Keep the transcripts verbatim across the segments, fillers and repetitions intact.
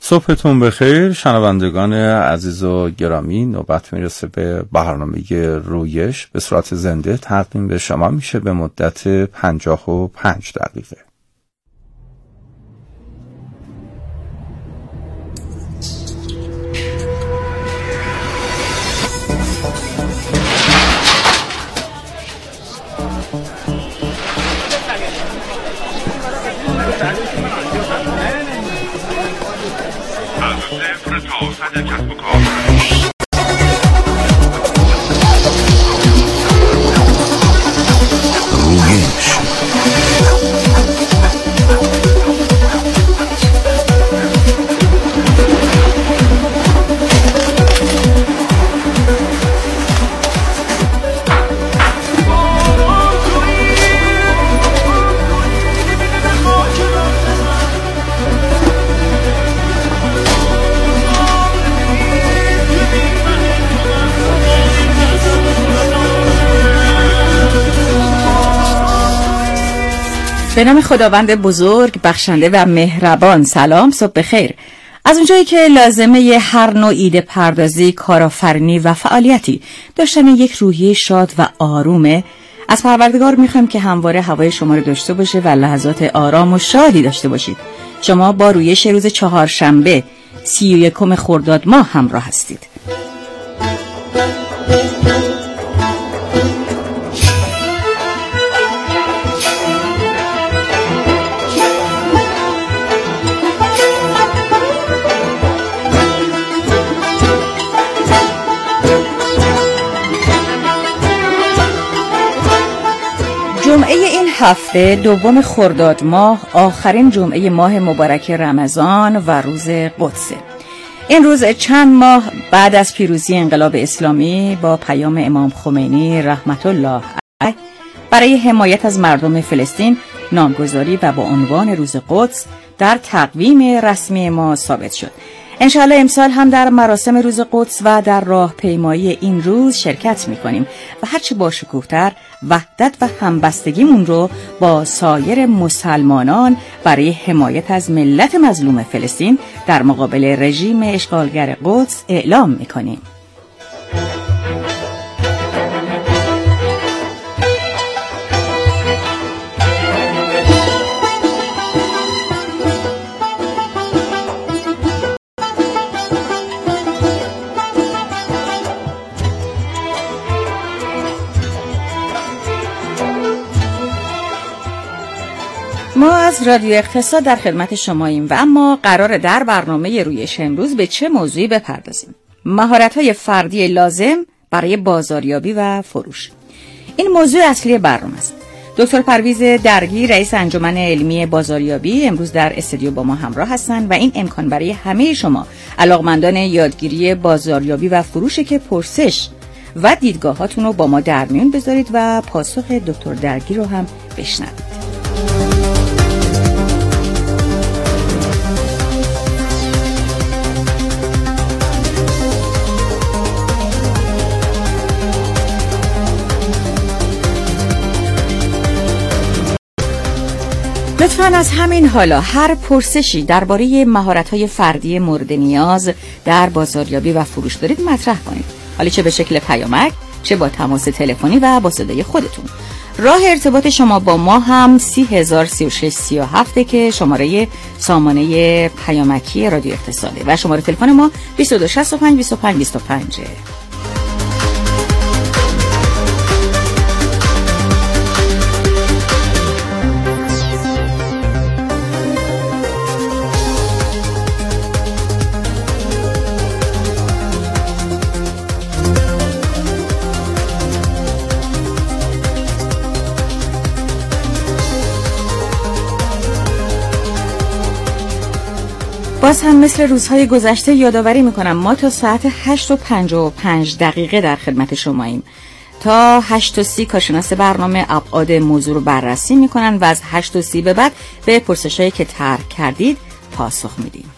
صبحتون بخیر شنوندگان عزیز و گرامی، نوبت میرسه به برنامه رویش به صورت زنده تقدیم به شما میشه به مدت پنجاه و پنج دقیقه. به نام خداوند بزرگ، بخشنده و مهربان. سلام، صبح بخیر. از اونجایی که لازمه ی هر نوع ایده پردازی، کارآفرینی و فعالیتی داشتن یک روحیه شاد و آرومه، از پروردگار میخوام که همواره هوای شما رو داشته باشه و لحظات آرام و شادی داشته باشید. شما با رویش روز چهارشنبه سی و یکم خرداد ماه همراه هستید. هفته دوم خرداد ماه، آخرین جمعه ماه مبارک رمضان و روز قدس. این روز چند ماه بعد از پیروزی انقلاب اسلامی با پیام امام خمینی رحمت الله علیه برای حمایت از مردم فلسطین نامگذاری و با عنوان روز قدس در تقویم رسمی ما ثابت شد. انشاءالله امسال هم در مراسم روز قدس و در راهپیمایی این روز شرکت می‌کنیم و هرچی باشکوه‌تر وحدت و همبستگیمون رو با سایر مسلمانان برای حمایت از ملت مظلوم فلسطین در مقابل رژیم اشغالگر قدس اعلام می‌کنیم. ما از رادیو اقتصاد در خدمت شماییم و اما قرار در برنامه رویش امروز به چه موضوعی بپردازیم؟ مهارت‌های فردی لازم برای بازاریابی و فروش. این موضوع اصلی برنامه است. دکتر پرویز درگی، رئیس انجمن علمی بازاریابی، امروز در استودیو با ما همراه هستند و این امکان برای همه شما علاقمندان یادگیری بازاریابی و فروش که پرسش و دیدگاهاتون رو با ما در میون بذارید و پاسخ دکتر درگی رو هم بشنوید. لطفاً از همین حالا هر پرسشی درباره مهارت‌های فردی مورد نیاز در بازاریابی و فروش دارید مطرح کنید، حالا چه به شکل پیامک، چه با تماس تلفنی و با صدای خودتون. راه ارتباط شما با ما هم سی هزار و سی و شش سی و هفت که شماره سامانه پیامکی رادیو اقتصاده و شماره تلفن ما بیست و دو شصت و پنج بیست و پنج بیست و پنج. باز هم مثل روزهای گذشته یادآوری میکنم ما تا ساعت هشت و پنجاه و پنج دقیقه در خدمت شماییم. تا هشت و سی کارشناس برنامه ابعاد موضوع رو بررسی میکنن و از هشت و سی به بعد به پرسشایی که طرح کردید پاسخ میدیم.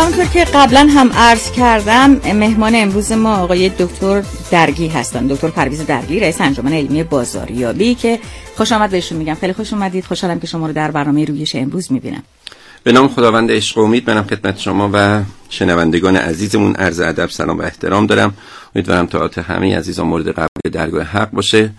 همونطور که قبلا هم عرض کردم، مهمان امروز ما آقای دکتر درگی هستند. دکتر پرویز درگی، رئیس انجمن علمی بازاریابی، که خوش آمد بهشون میگم. خیلی خوش اومدید. خوشحالم که شما رو در برنامه رویش امروز میبینم. به نام خداوند عشق و امید، منم خدمت شما و شنوندگان عزیزمون عرض ادب، سلام و احترام دارم. امیدوارم طاعت همه عزیزان مورد قبول درگاه حق باشه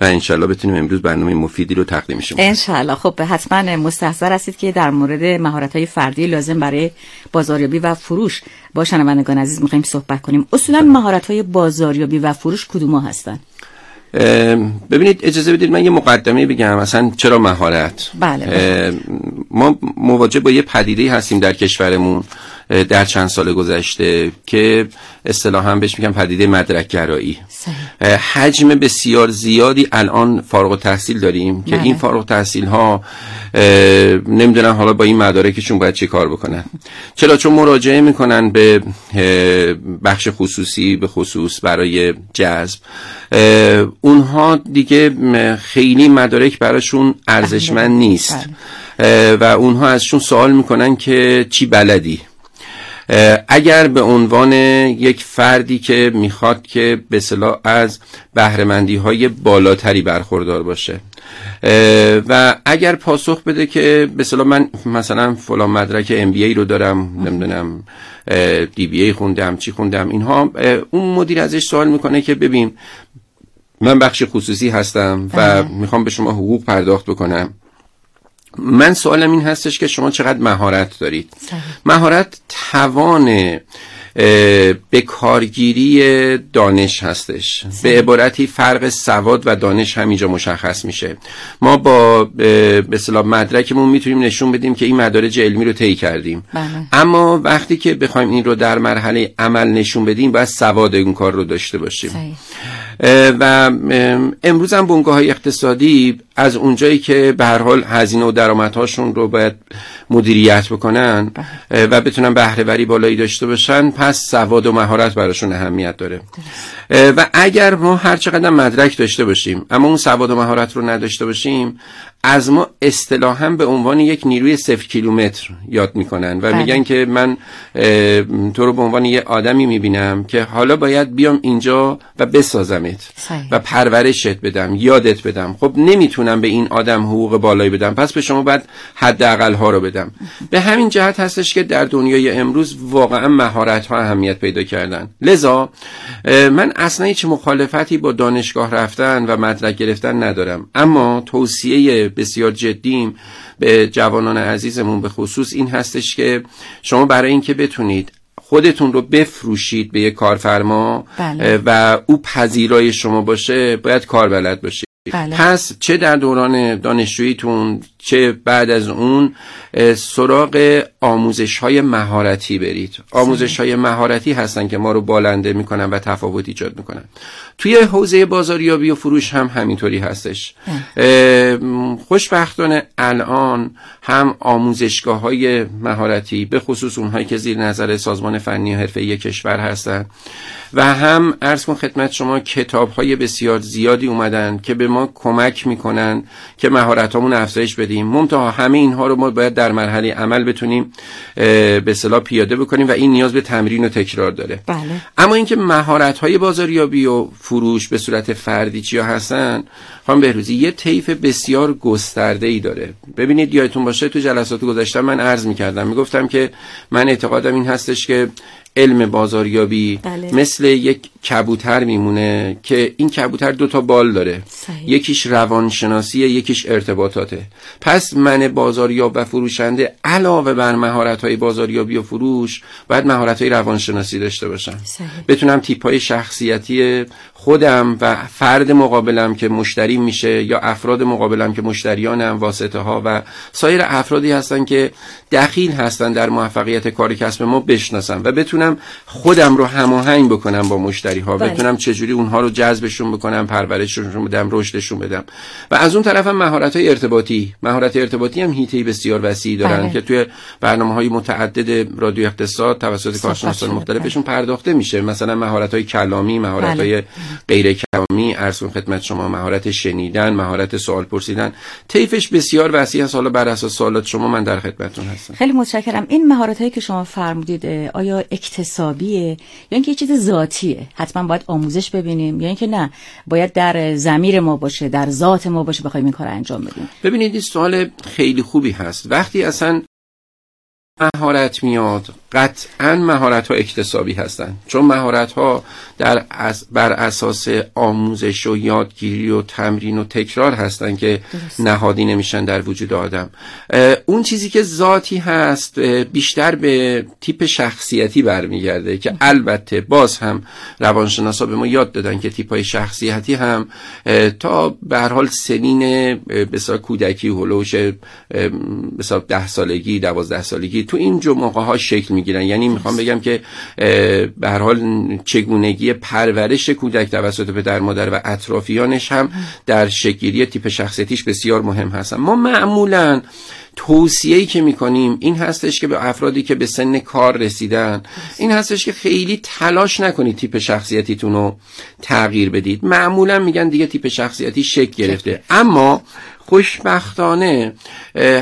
و انشالله بتونیم امروز برنامه مفیدی رو تقدیم شما. انشالله. خب حتما مستحضر هستید که در مورد مهارت‌های فردی لازم برای بازاریابی و فروش با شنوندگان عزیز می‌خوایم صحبت کنیم. اصولاً مهارت‌های بازاریابی و فروش کدوم‌ها هستن؟ ببینید، اجازه بدید من یه مقدمه بگم اصلا چرا مهارت. بله بله. ما مواجه با یه پدیده‌ای هستیم در کشورمون در چند سال گذشته که اصطلاحاً بهش میگن پدیده مدرک‌گرایی. حجم بسیار زیادی الان فارغ التحصیل داریم که این فارغ التحصیل‌ها نمیدونن حالا با این مدارکشون باید چی کار بکنن. چرا؟ چون مراجعه میکنن به بخش خصوصی، به خصوص برای جذب. اونها دیگه خیلی مدارک براشون ارزشمند نیست و اونها ازشون سوال میکنن که چی بلدی. اگر به عنوان یک فردی که میخواد که به اصطلاح از بهره‌مندی های بالاتری برخوردار باشه و اگر پاسخ بده که به اصطلاح من مثلا فلان مدرک ام بی ای رو دارم، نمیدونم دی بی ای خوندم، چی خوندم، اینها، اون مدیر ازش سوال میکنه که ببین من بخش خصوصی هستم و میخوام به شما حقوق پرداخت بکنم، من سوالم این هستش که شما چقدر مهارت دارید. مهارت توان به کارگیری دانش هستش. به عبارتی فرق سواد و دانش همینجا مشخص میشه. ما با به اصطلاح مدرکمون میتونیم نشون بدیم که این مدارج علمی رو طی کردیم. بله. اما وقتی که بخوایم این رو در مرحله عمل نشون بدیم باید سواد این کار رو داشته باشیم. صحیح. و امروز هم بنگاه‌های اقتصادی از اونجایی که به هر حال هزینه و درآمدهاشون رو باید مدیریت بکنن و بتونن بهره‌وری بالایی داشته باشن، پس سواد و مهارت براشون اهمیت داره. درست. و اگر ما هر چقدر مدرک داشته باشیم اما اون سواد و مهارت رو نداشته باشیم، از ما اصطلاحاً به عنوان یک نیروی صفر کیلومتر یاد میکنن و میگن که من تو رو به عنوان یه آدمی میبینم که حالا باید بیام اینجا و بسازمت. صحیح. و پرورشت بدم، یادت بدم. خب نمیتونم به این آدم حقوق بالایی بدم، پس به شما باید حد اقل ها رو بدم. به همین جهت هستش که در دنیای امروز واقعا مهارت ها اهمیت پیدا کردن. لذا من اصلا هیچ مخالفتی با دانشگاه رفتن و مدرک گرفتن ندارم، اما توصیه بسیار جدیم به جوانان عزیزمون به خصوص این هستش که شما برای اینکه بتونید خودتون رو بفروشید به یک کارفرما، بله، و او پذیرای شما باشه باید کار بلد باشید. بله. پس چه در دوران دانشجوییتون چه بعد از اون سراغ آموزش های مهارتی برید. آموزش های مهارتی هستن که ما رو بالنده میکنن و تفاوت ایجاد میکنن. توی حوزه بازاریابی و فروش هم همینطوری هستش. خوشبختانه الان هم آموزشگاه های مهارتی، به خصوص اونهایی که زیر نظر سازمان فنی و حرفه‌ای کشور هستن، و هم عرض کن خدمت شما کتاب های بسیار زیادی اومدن که به ما کمک میکنن که مهارتامون افزایش بدیم. منتها همه اینها رو ما باید در مرحله عمل بتونیم به اصطلاح پیاده بکنیم و این نیاز به تمرین و تکرار داره. بله. اما اینکه مهارت های بازاریابی و فروش به صورت فردی چیا هستن، خانم بهروزی، یه طیف بسیار گسترده ای داره. ببینید یادتون باشه تو جلسات گذشته من عرض میکردم، میگفتم که من اعتقادم این هستش که علم بازاریابی، بله، مثل یک کبوتر میمونه که این کبوتر دو تا بال داره. صحیح. یکیش روانشناسیه، یکیش ارتباطاته. پس من بازاریاب و فروشنده علاوه بر مهارت‌های بازاریابی و فروش باید مهارت‌های روانشناسی داشته باشم. صحیح. بتونم تیپ‌های شخصیتی خودم و فرد مقابلم که مشتری میشه یا افراد مقابلم که مشتریانم، واسطه ها و سایر افرادی هستن که دخیل هستن در موفقیت کار کسب ما بشناسم و بتونم خودم رو هماهنگ بکنم با مشتری ها. بله. بتونم چجوری اونها رو جذبشون بکنم، پرورششون بدم، رشدشون بدم. و از اون طرف هم مهارت های ارتباطی، مهارت ارتباطی هم حیطه بسیار وسیعی دارن. بله. که توی برنامه‌های متعدد رادیو اقتصاد توسط کارشناسان مختلفشون پرداخته میشه. مثلا مهارت های کلامی، مهارت های بله. غیر کلامی، عرض خدمت شما مهارت شنیدن، مهارت سوال پرسیدن، طیفش بسیار وسیع است. حالا بر اساس سوالات شما من در خدمتتون هستم. خیلی متشکرم. این مهارت‌هایی که شما فرمودید آیا اکتسابیه یا اینکه یه چیز ذاتیه؟ حتما باید آموزش ببینیم یا اینکه نه باید در ضمیر ما باشه، در ذات ما باشه، بخوایم این کار انجام بدیم؟ ببینید این سوال خیلی خوبی هست. وقتی اصلا مهارت میاد قطعاً مهارت‌ها اکتسابی هستند، چون مهارت‌ها در از بر اساس آموزش و یادگیری و تمرین و تکرار هستند که درست. نهادی نمیشن در وجود آدم. اون چیزی که ذاتی هست بیشتر به تیپ شخصیتی برمیگرده که البته باز هم روانشناسا به ما یاد دادن که تیپ‌های شخصیتی هم تا به هر حال سنین مثلا کودکی، هولوش مثلا ده سالگی، دوازده سالگی تو این جمعه‌ها شکل میگیرن. یعنی میخوام بگم که به هر حال چگونگی پرورش کودک توسط پدر مادر و اطرافیانش هم در شکل‌گیری تیپ شخصیتیش بسیار مهم هستن. ما معمولاً توصیه‌ای که می‌کنیم این هستش که به افرادی که به سن کار رسیدن این هستش که خیلی تلاش نکنید تیپ شخصیتیتون رو تغییر بدید. معمولاً میگن دیگه تیپ شخصیتی شکل گرفته، اما خوشبختانه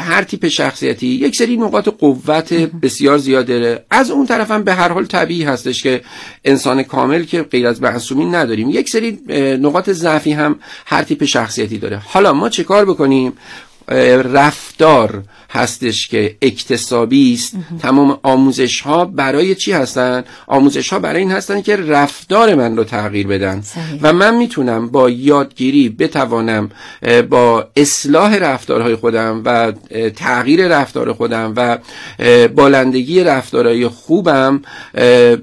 هر تیپ شخصیتی یک سری نقاط قوت بسیار زیاد داره. از اون طرف هم به هر حال طبیعی هستش که انسان کامل که غیر از معصومین نداریم، یک سری نقاط ضعفی هم هر تیپ شخصیتی داره. حالا ما چه کار بکنیم؟ رفتار هستش که اکتسابی است. تمام آموزش ها برای چی هستن؟ آموزش ها برای این هستن که رفتار من رو تغییر بدن. صحیح. و من میتونم با یادگیری بتوانم با اصلاح رفتارهای خودم و تغییر رفتار خودم و بالندگی رفتارهای خوبم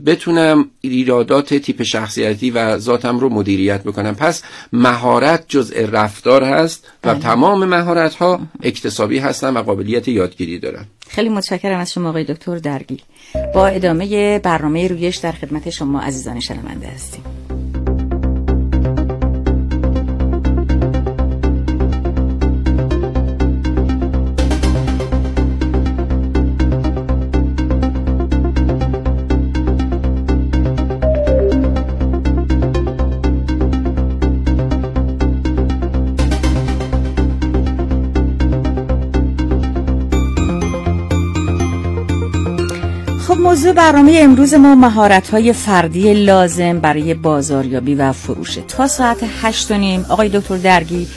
بتونم ایرادات تیپ شخصیتی و ذاتم رو مدیریت بکنم. پس مهارت جزء رفتار هست و صحیح. تمام مهارت ها اکتسابی هستن و قابلیت یادگیری دارن. خیلی متشکرم از شما آقای دکتر درگی. با ادامه برنامه رویش در خدمت شما عزیزان شنونده هستیم. موضوع برنامه امروز ما مهارت‌های فردی لازم برای بازاریابی و فروشه. تا ساعت هشت و نیم آقای دکتر درگی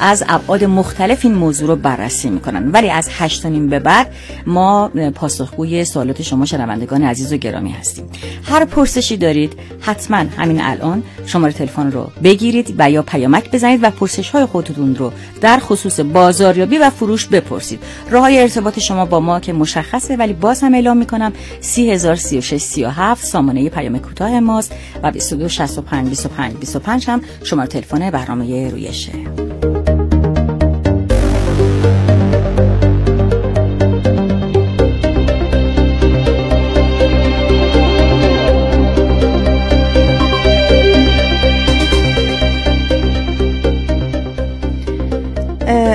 از ابعاد مختلف این موضوع رو بررسی میکنن، ولی از هشت و نیم به بعد ما پاسخگوی سوالات شما شنوندگان عزیز و گرامی هستیم. هر پرسشی دارید حتما همین الان شماره تلفن رو بگیرید و یا پیامک بزنید و پرسش‌های خودتون رو در خصوص بازاریابی و فروش بپرسید. راه‌های ارتباط شما با ما که مشخصه، ولی باز هم اعلام میکنم سی هزار و سی و شش سی و هفت سامانه پیام کوتاه ماست و بیست و دو شصت و پنج بیست و پنج بیست و پنج هم شماره تلفن برنامه رویشه.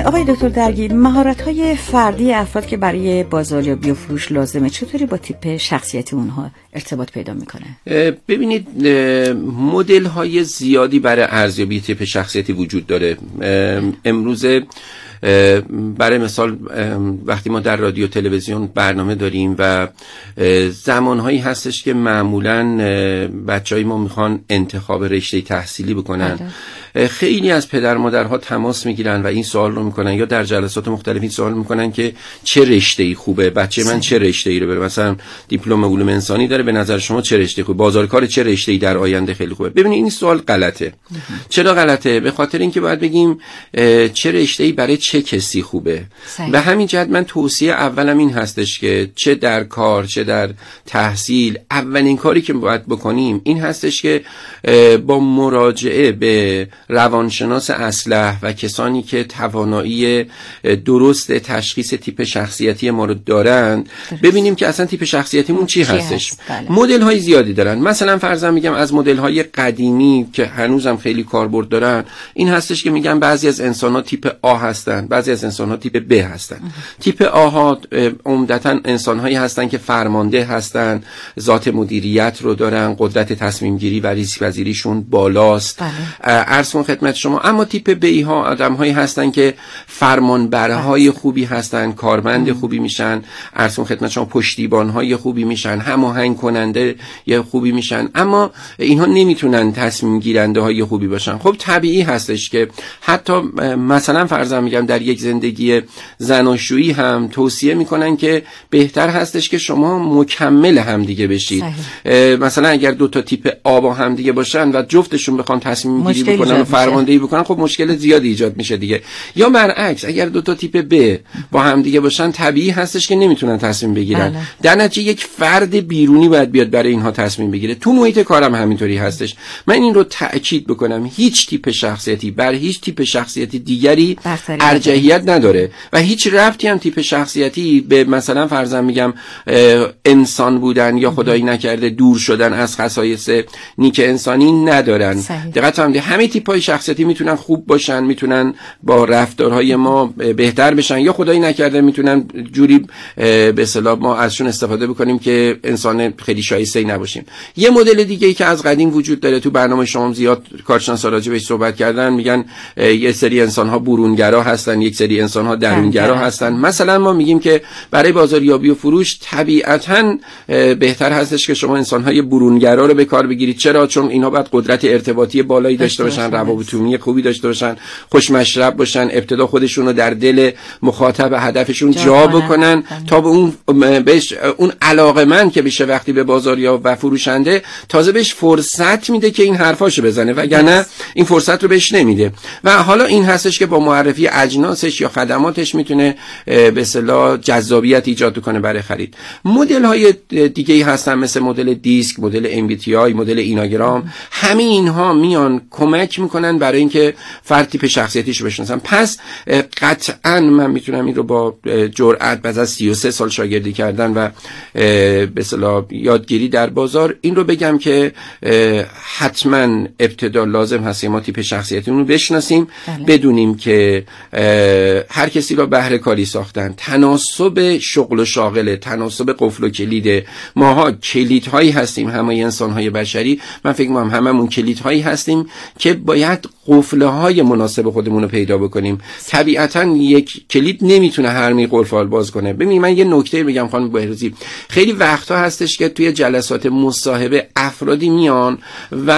آقای دکتر درگی، مهارت‌های فردی افراد که برای بازاریابی و فروش لازمه چطوری با تیپ شخصیت اونها ارتباط پیدا میکنه؟ ببینید مدل‌های زیادی برای ارزیابی تیپ شخصیتی وجود داره. امروز برای مثال وقتی ما در رادیو تلویزیون برنامه داریم و زمانهایی هستش که معمولاً بچه‌های ما میخوان انتخاب رشته تحصیلی بکنن. آده. خیلی از پدر مادرها تماس میگیرن و این سوال رو میکنن یا در جلسات مختلف این سوال میکنن که چه رشته‌ای خوبه، بچه من چه رشته‌ای رو بره، مثلا دیپلم علوم انسانی داره، به نظر شما چه رشته خوبه، بازارکار چه رشته‌ای در آینده خیلی خوبه. ببینید این سوال غلطه. آه. چرا غلطه؟ به خاطر اینکه باید بگیم چه رشته‌ای برای چه کسی خوبه. و همین جهت من توصیه اولم این هستش که چه در کار چه در تحصیل اولین کاری که باید بکنیم این هستش که با مراجعه به روانشناس اسلحه و کسانی که توانایی درست تشخیص تیپ شخصیتی ما رو دارند ببینیم که اصلا تیپ شخصیتیمون چی هستش. مدل های زیادی دارن. مثلا فرضاً میگم از مدل های قدیمی که هنوزم خیلی کاربرد دارن این هستش که میگن بعضی از انسان‌ها تیپ آ هستن، بعضی از انسان‌ها تیپ ب هستن. تیپ آها عمدتاً انسان‌هایی هستن که فرمانده هستن، ذات مدیریت رو دارن، قدرت تصمیم گیری و ریسک پذیریشون بالاست. عرض کنم خدمت شما. اما تیپ بی ها آدم‌هایی هستن که فرمانبرهای خوبی هستن، کارمند خوبی میشن، عرض کنم خدمت شما پشتیبان‌های خوبی میشن، هماهنگ کننده یا خوبی میشن، اما اینها نمیتونن تصمیم گیرنده های خوبی باشن. خب طبیعی هستش که حتی مثلا فرضاً میگم در یک زندگی زناشویی هم توصیه میکنن که بهتر هستش که شما مکمل همدیگه بشید. مثلا اگر دو تا تیپ آ با هم دیگه باشن و جفتشون بخوان تصمیم گیری بکنن و فرماندهی بکنن، خب مشکل زیادی ایجاد میشه دیگه. یا برعکس اگر دو تا تیپ ب با هم دیگه باشن طبیعی هستش که نمیتونن تصمیم بگیرن. بله. در نتیجه یک فرد بیرونی باید بیاد برای اینها تصمیم بگیره. تو محیط کارم همینطوری هستش. من این رو تأکید بکنم هیچ تیپ شخصیتی بر هیچ تیپ شخصیتی دیگری ارجحیت نداره و هیچ ربطی هم تیپ شخصیتی به مثلا فرضاً میگم انسان بودن یا خدایی نکرده دور شدن از خصایص نیک انسانی ندارن. دقت هم همه تیپ‌های شخصیتی میتونن خوب باشن، میتونن با رفتارهای ما بهتر بشن یا خدایی نکرده میتونن جوری به اصطلاح ما ازشون استفاده بکنیم که انسان خیلی شایسته‌ای نباشیم. یه مدل دیگه‌ای که از قدیم وجود داره تو برنامه شما زیاد کارشناسا راجع بهش صحبت کردن، میگن یه سری انسان‌ها برونگرا هستن، یک سری انسان‌ها درونگرا هستن. مثلا ما میگیم که برای بازاریابی و فروش طبیعتاً بهتر هستش که شما انسان‌های برونگرا رو به کار بگیرید. چرا؟ چون اینا باید قدرت ارتباطی بالایی داشته باشن، روابط عمومی خوبی داشته باشن، خوش مشرب باشن، ابتدا خودشون رو در دل مخاطب و هدفشون جا بکنن تا به اون بهش اون علاقه‌مند که بشه وقتی به بازاریاب و فروشنده تازه بهش فرصت میده که این حرفاشو بزنه، وگرنه این فرصت رو بهش نمیده. و حالا این هستش که با معرفی اجناسش یا خدماتش میتونه به اصطلاح جذابیت ایجاد کنه برای خرید. مدل‌های دیگه‌ای هستن مثل مدل دیسک، مدل ام بی تی آی، مدل ایناگرام. همه اینها میان کمک میکنن برای اینکه فرد تیپ شخصیتیش رو بشناسن. پس قطعاً من میتونم این رو با جرأت بعد از سی و سه سال شاگردی کردن و به اصطلاح یادگیری در بازار این رو بگم که حتما ابتدا لازم هست ما تیپ شخصیتمون رو بشناسیم، بدونیم که هر کسی را بهره کاری ساختن، تناسب شغل و شاغله، تناسب قفل و کلیده. ماها کلیدهایی هستیم، همه انسانهای بشری. من فکر می‌کنم هممون کلیدهایی هستیم که باید قفله‌های مناسب خودمون رو پیدا بکنیم. طبیعتاً یک کلید نمیتونه هر می قفل باز کنه. ببین من یه نکته بگم خانم بهروزی، خیلی وقتا هستش که توی جلسات مصاحبه افرادی میان و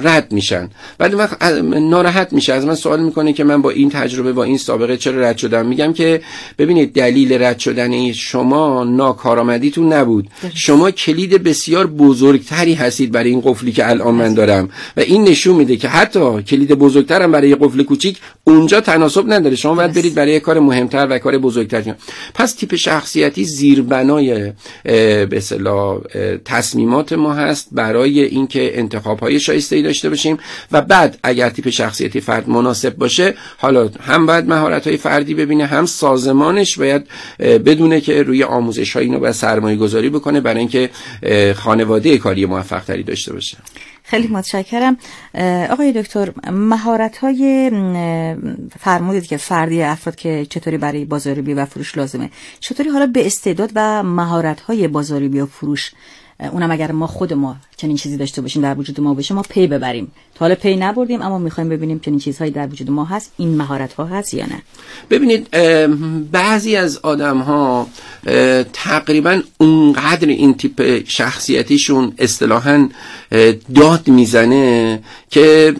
رد میشن، بعد وقت ناراحت میشه، از من سوال میکنه که من با این تجربه با این سابقه چرا رد شدم. میگم که ببینید دلیل رد شدن شما ناکارآمدیتون نبود، شما کلید بسیار بزرگتری هستید برای این قفلی که الان من دارم و این نشون میده که حتی کلید بزرگترم برای قفل کوچیک اونجا تناسب نداره، شما باید برید برای کار مهمتر و کار بزرگتر. پس تیپ شخصیتی زیربنای به اصطلاح تصمیمات ما هست برای اینکه انتخاب‌های شایسته‌ای داشته باشیم و بعد اگر تیپ شخصیتی فرد مناسب باشه، حالا هم باید مهارت‌های فردی ببینه، هم سازمانش باید بدونه که روی آموزش‌ها اینو باید سرمایه‌گذاری بکنه برای اینکه خانواده کاری موفق‌تری داشته باشه. خیلی متشکرم آقای دکتر. مهارت‌های فرمودید که فردی افراد که چطوری برای بازاریابی و فروش لازمه، چطوری حالا به استعداد و مهارت‌های بازاریابی و فروش اونم اگر ما خود ما چنین چیزی داشته باشیم در وجود ما باشه ما پی ببریم. تا حالا پی نبردیم اما میخوایم ببینیم چنین چیزهایی در وجود ما هست، این مهارت‌ها هست یا نه. ببینید بعضی از آدم‌ها تقریباً اونقدر این تیپ شخصیتیشون اصطلاحاً داد میزنه که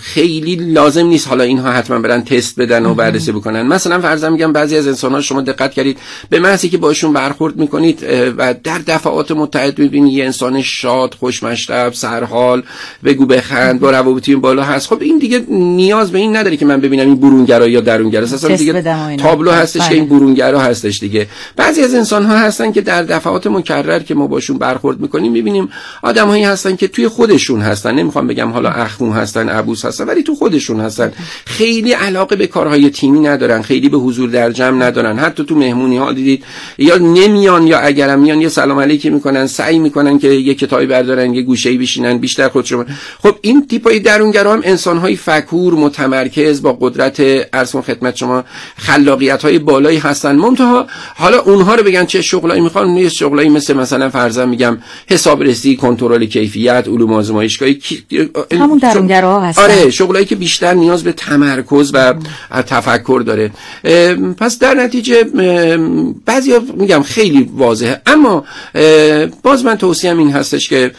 خیلی لازم نیست حالا اینها حتما برن تست بدن و بررسی بکنن. مثلا فرضاً میگم بعضی از انسان‌ها شما دقت کردید به محض اینکه باشون برخورد می‌کنید و در دفعات متعدد این یه انسان شاد، خوشمشرب، سرحال، بگو بخند، با روابطی بالا هست، خب این دیگه نیاز به این نداره که من ببینم این برونگرا یا درونگرا است، اصلا دیگه تابلو هستش بله. که این برونگرا هستش دیگه. بعضی از انسان‌ها هستن که در دفعات مکرر که ما باشون برخورد می‌کنیم می‌بینیم آدم‌هایی هستن که توی خودشون هستن، نمی‌خوام بگم حالا اخمو هستن، عبوس هستن، ولی تو خودشون هستن، خیلی علاقه به کارهای تیمی ندارن، خیلی به حضور در جمع ندارن، حتی تو مهمونی‌ها دیدید یا نمیان یا اگرم میان یه سلام علیکی می‌کنن، سعی می‌کنن که یه کتابی بردارن، یه گوشه‌ای بشینن، بیشتر خودشون. خب این تیپای درونگرا هم انسان‌های فکور، متمرکز، با قدرت ارسون خدمت شما خلاقیت‌های بالایی هستن. منتها حالا اونها رو بگن چه شغلایی می‌خوان، نه شغلایی مثل مثلا فرضاً میگم حسابرسی، کنترل کیفیت، علوم آزمایشگاهی، همون درونگراها هستن. آره، شغلایی که بیشتر نیاز به تمرکز و تفکر داره. پس در نتیجه بعضیا میگم خیلی واضحه، اما باز من توصیه‌ام این هستش که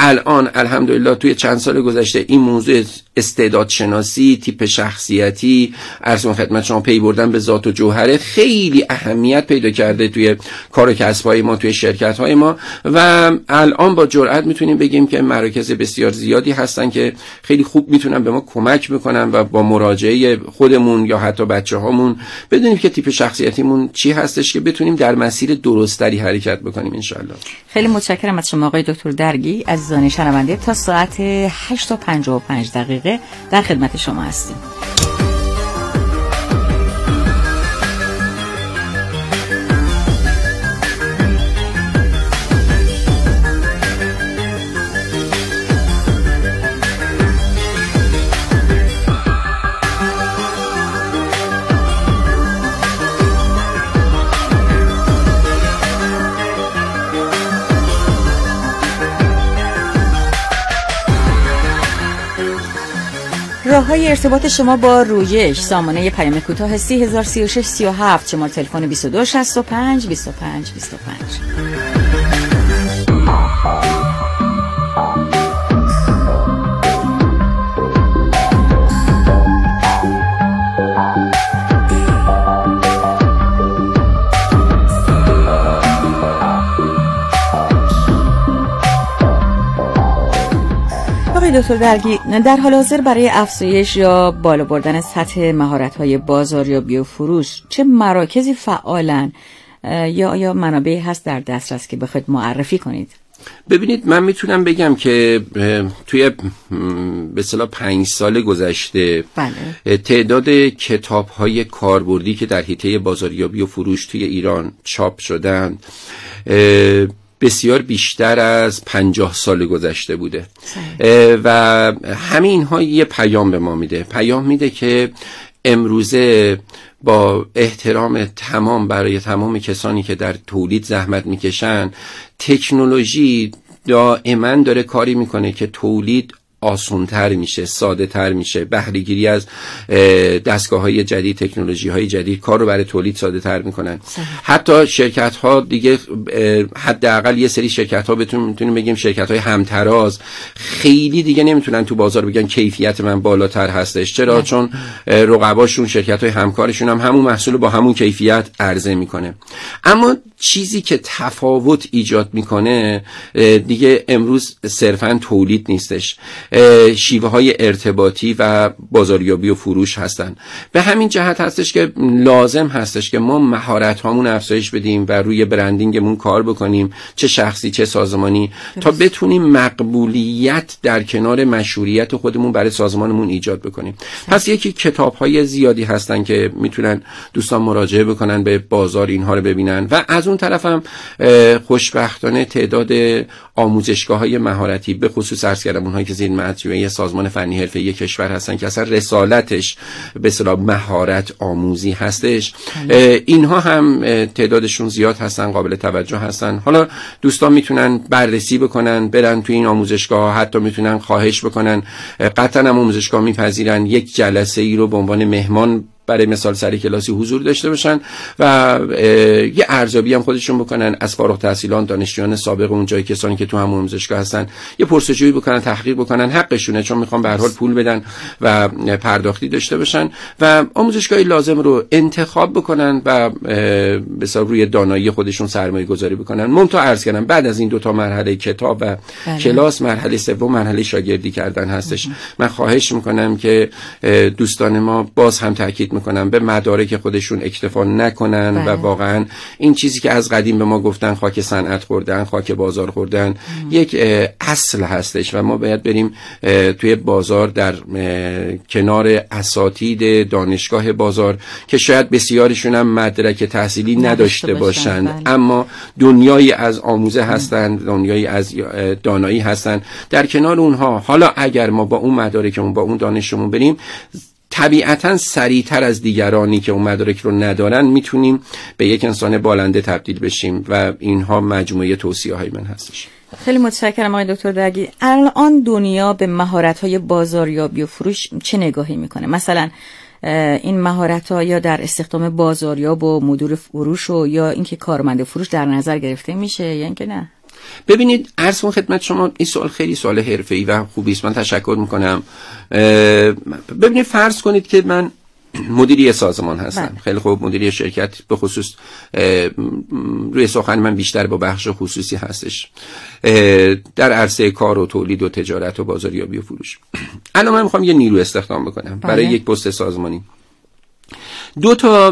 الان الحمدلله توی چند سال گذشته این موضوع استعداد شناسی، تیپ شخصیتی، ارسون خدمت شما پی بردن به ذات و جوهره خیلی اهمیت پیدا کرده توی کار و کسب‌های ما، توی شرکت‌های ما، و الان با جرئت میتونیم بگیم که مراکز بسیار زیادی هستن که خیلی خوب میتونن به ما کمک میکنن و با مراجعه خودمون یا حتی بچه‌هامون بدونیم که تیپ شخصیتیمون چی هستش که بتونیم در مسیر درستری حرکت بکنیم ان شاءالله. خیلی متشکرم از شما آقای دکتر درگی. عزیزان شنونده تا ساعت هشت و پنجاه و پنج دقیقه در خدمت شما هستیم. راه‌های ارتباط شما با رویش، سامانه پیام کوتاه سه صفر صفر شش سه هفت، شماره تلفن بیست و دو شصت و پنج بیست و پنج بیست و پنج. دکتر درگی، در حال حاضر برای افزایش یا بالا بردن سطح مهارت‌های بازار یا بیوفروش چه مراکزی فعالن یا یا منابعی هست در دسترس که بخواید معرفی کنید؟ ببینید، من میتونم بگم که توی به اصطلاح پنج سال گذشته بله. تعداد کتاب‌های کاربردی که در حیطه بازاریابی و فروش توی ایران چاپ شدن بسیار بیشتر از پنجاه سال گذشته بوده و همین ها یه پیام به ما میده، پیام میده که امروزه با احترام تمام برای تمام کسانی که در تولید زحمت میکشن، تکنولوژی دائما داره کاری میکنه که تولید آسان‌تر میشه، ساده‌تر میشه، بهره‌گیری از دستگاه‌های جدید، تکنولوژی‌های جدید کار رو برای تولید ساده‌تر میکنن. حتی شرکت‌ها دیگه، حداقل یه سری شرکت‌ها بتونیم میتونیم بگیم شرکت‌های همتراز، خیلی دیگه نمیتونن تو بازار بگن کیفیت من بالاتر هستش. چرا؟ چون رقباشون، شرکت‌های همکارشون هم همون محصول با همون کیفیت عرضه میکنه. اما چیزی که تفاوت ایجاد میکنه دیگه امروز صرفاً تولید نیستش، شیوه های ارتباطی و بازاریابی و فروش هستن. به همین جهت هستش که لازم هستش که ما مهارت هامون افزایش بدیم و روی برندینگمون کار بکنیم، چه شخصی چه سازمانی، تا بتونیم مقبولیت در کنار مشهوریت خودمون برای سازمانمون ایجاد بکنیم. پس یکی کتاب های زیادی هستن که میتونن دوستان مراجعه بکنن به بازار، اینها رو ببینن، و از اون طرف هم خوشبختانه تعداد آموزشگاه های مهارتی، به خصوص عرض کردم اونهایی که زیر مجموعه سازمان فنی حرفه‌ای کشور هستن که اصلا رسالتش به اصطلاح مهارت آموزی هستش، اینها هم تعدادشون زیاد هستن، قابل توجه هستن. حالا دوستان میتونن بررسی بکنن، برن توی این آموزشگاه، حتی میتونن خواهش بکنن، قطعا هم آموزشگاه میپذیرن، یک جلسه ای رو به عنوان مهمان برای مثال سر کلاسی حضور داشته باشن و یه ارزیابی هم خودشون بکنن از فارغ التحصیلان، دانشجویان سابق اونجایی، کسانی که تو همون آموزشگاه هستن، یه پرسجویی بکنن، تحقیق بکنن، حقشونه چون میخوان به هر حال پول بدن و پرداختی داشته باشن و آموزشگاهی لازم رو انتخاب بکنن و به حساب روی دانایی خودشون سرمایه گذاری بکنن. منتها عرض کردم بعد از این دو تا مرحله کتاب و بله. کلاس، مرحله سوم مرحله شاگردی کردن هستش. من خواهش میکنم که دوستان ما، باز هم تاکید میکنم، به مدارک خودشون اکتفا نکنن بله. و واقعا این چیزی که از قدیم به ما گفتن خاک صنعت خوردن، خاک بازار خوردن مم. یک اصل هستش و ما باید بریم توی بازار در کنار اساتید دانشگاه بازار که شاید بسیارشون هم مدرک تحصیلی نداشته باشن بله. اما دنیایی از آموزه هستن، دنیایی از دانایی هستن، در کنار اونها. حالا اگر ما با اون مدارکمون، با اون دانشمون بریم، طبیعتاً سریعتر از دیگرانی که اون مدارک رو ندارن میتونیم به یک انسان بالنده تبدیل بشیم و اینها مجموعه توصیه‌های من هستش. خیلی متشکرم آقای دکتر درگی. الان دنیا به مهارت‌های بازاریابی و فروش چه نگاهی میکنه؟ مثلا این مهارت‌ها یا در استخدام بازاریاب و مدیر فروش و یا اینکه کارمند فروش در نظر گرفته میشه یا اینکه نه؟ ببینید، عرض کنم خدمت شما، این سوال خیلی سوال حرفه‌ای و خوبی است. من تشکر میکنم. ببینید، فرض کنید که من مدیری سازمان هستم بله. خیلی خوب، مدیری شرکت، به خصوص روی سخن من بیشتر با بخش خصوصی هستش در عرصه کار و تولید و تجارت و بازاریابی و فروش. الان من میخوام یه نیرو استخدام بکنم بله. برای یک پست سازمانی. دو تا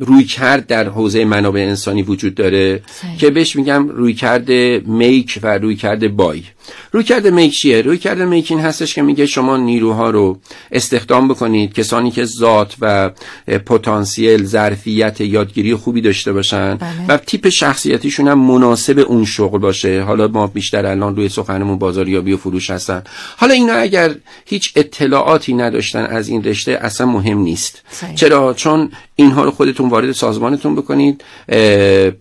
رویکرد در حوزه منابع انسانی وجود داره صحیح. که بهش میگم رویکرد میک و رویکرد بای. رویکرد میک چیه؟ رویکرد میک این هستش که میگه شما نیروها رو استخدام بکنید، کسانی که ذات و پتانسیل، ظرفیت یادگیری خوبی داشته باشن بله. و تیپ شخصیتیشون هم مناسب اون شغل باشه. حالا ما بیشتر الان روی سخنمون بازاریابی و فروش هستن. حالا اینا اگر هیچ اطلاعاتی نداشتن از این رشته اصلا مهم نیست صحیح. چرا؟ چون اینها رو خودتون وارد سازمانتون بکنید،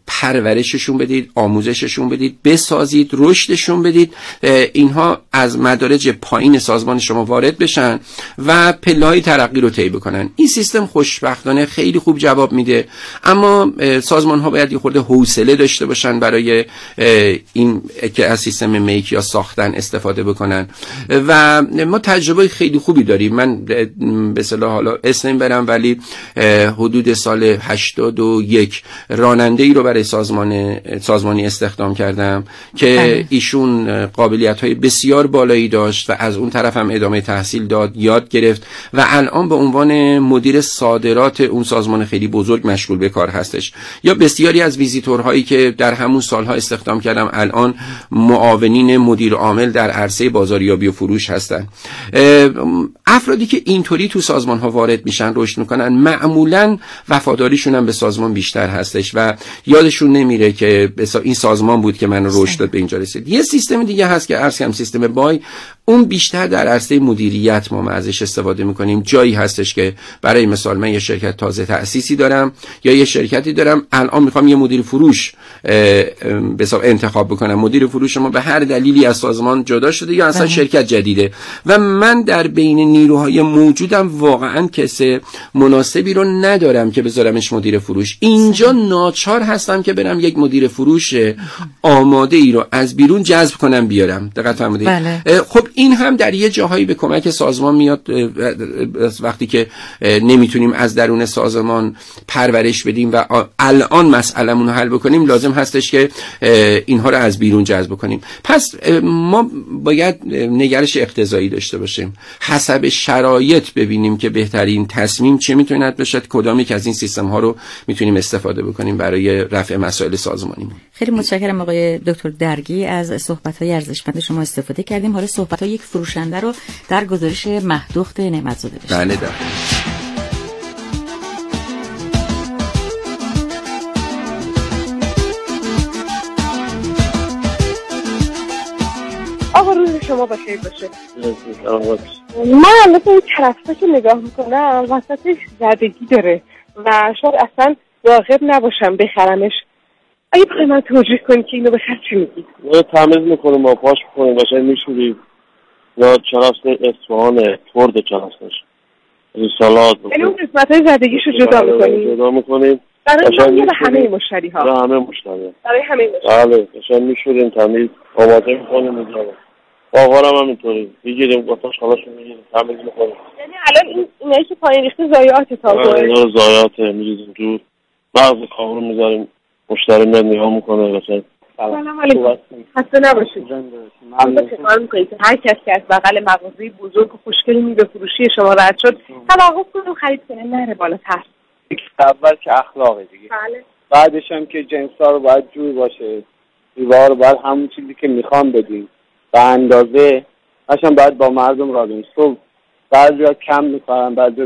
پرورششون بدید، آموزششون بدید، بسازید، رشدشون بدید، اینها از مدارج پایین سازمان شما وارد بشن و پله‌های ترقی رو طی بکنن. این سیستم خوشبختانه خیلی خوب جواب میده، اما سازمان‌ها باید یه خورده حوصله داشته باشن برای این که از سیستم میک یا ساختن استفاده بکنن و ما تجربه خیلی خوبی داریم. من به اصطلاح حالا اسم برم، ولی حدود سال هشتاد و یک راننده‌ای رو برای سازمان سازمانی استخدام کردم که ایشون قابلیت‌های بسیار بالایی داشت و از اون طرف هم ادامه تحصیل داد، یاد گرفت و الان به عنوان مدیر صادرات اون سازمان خیلی بزرگ مشغول به کار هستش. یا بسیاری از ویزیتورهایی که در همون سالها استخدام کردم الان معاونین مدیر عامل در عرصه بازاریابی و فروش هستن. افرادی که اینطوری تو سازمان‌ها وارد میشن، رشد میکنن، معمولا وفاداریشون هم به سازمان بیشتر هستش و یادشون نمیره که این سازمان بود که من رشد داد به اینجا رسید. یه سیستم دیگه هست که عرض کردم، سیستم بای. اون بیشتر در عرصه مدیریت ما ازش استفاده میکنیم. جایی هستش که برای مثال من یه شرکت تازه تأسیسی دارم یا یه شرکتی دارم، الان میخوام یه مدیر فروش به حساب انتخاب بکنم. مدیر فروش ما به هر دلیلی از سازمان جدا شده یا اصلا شرکت جدیده و من در بین نیروهای موجودم واقعا کسی مناسبی رو ندارم که بذارمش مدیر فروش. اینجا ناچار هستم که برم یک مدیر فروش آماده ای رو از بیرون جذب کنم بیارم. دقت فرمودید بله. خب این هم در یه جاهایی به کمک سازمان میاد وقتی که نمیتونیم از درون سازمان پرورش بدیم و الان مسئله‌مون رو حل بکنیم، لازم هستش که اینها رو از بیرون جذب کنیم. پس ما باید نگرش اقتضایی داشته باشیم، حسب شرایط ببینیم که بهترین تصمیم چه میتونه بشه، کدام یک از این سیستم ها رو میتونیم استفاده بکنیم برای رفع مسائل سازمانیمون. خیلی متشکرم آقای دکتر درگی، از صحبت های ارزشمند شما استفاده کردیم. حالا صحبت های یک فروشنده رو در گزارش مهدوخت نعمت‌زاده بشه. بله ده. آقا روز شما بخیر باشه. من مثلا این طرفتا که نگاه میکنم وسطش زدگی داره و شاید اصلا راغب نباشم بخرمش. اگه بخوای من توجیه کنی که اینو بخر چی میگی؟ نه تمیز میکنم و پاش میکنم و شاید میشونی یا چرفت اصفهانه، تورد چرفتش ریسالات بکنیم. یعنی اون قسمت‌های زدگیشو جدا می‌کنیم. جدا می‌کنیم. برای همه مشتری‌ها. برای همه مشتری‌ها. برای همه مشتری‌ها. بله، قشنگ می‌شوریم تمیز، آماده می‌کنیم می‌ذاریم. آقارم هم اینطوری. می‌گیریم واسه خلاصو می‌گیریم، تمیز می‌کنیم. یعنی الان این اینایی که پایین ریخته ضایعات تازه. اینا ضایعات می‌ریزیم تو. بعضی کارو می‌ذاریم مشتری میاد نگاه می‌کنه قشنگ. سلام علیکم. خسته نباشید. ممنون. امیدوارم می‌کنید هر کسی که از بغل مغازه بزرگ و خوشگل میوه‌فروشی شما رد شد، توقف کنه و خرید کنه، نره بالا تر. اول که اخلاقه دیگه. بله. بعدش هم که جنس‌ها رو باید جور باشه. میوه‌ها رو باید همون چیزی که میخوام بدیم. به اندازه. قشنگ باید با مردم راه بریم. صبح بعضیا کم می‌خورن، بعضیا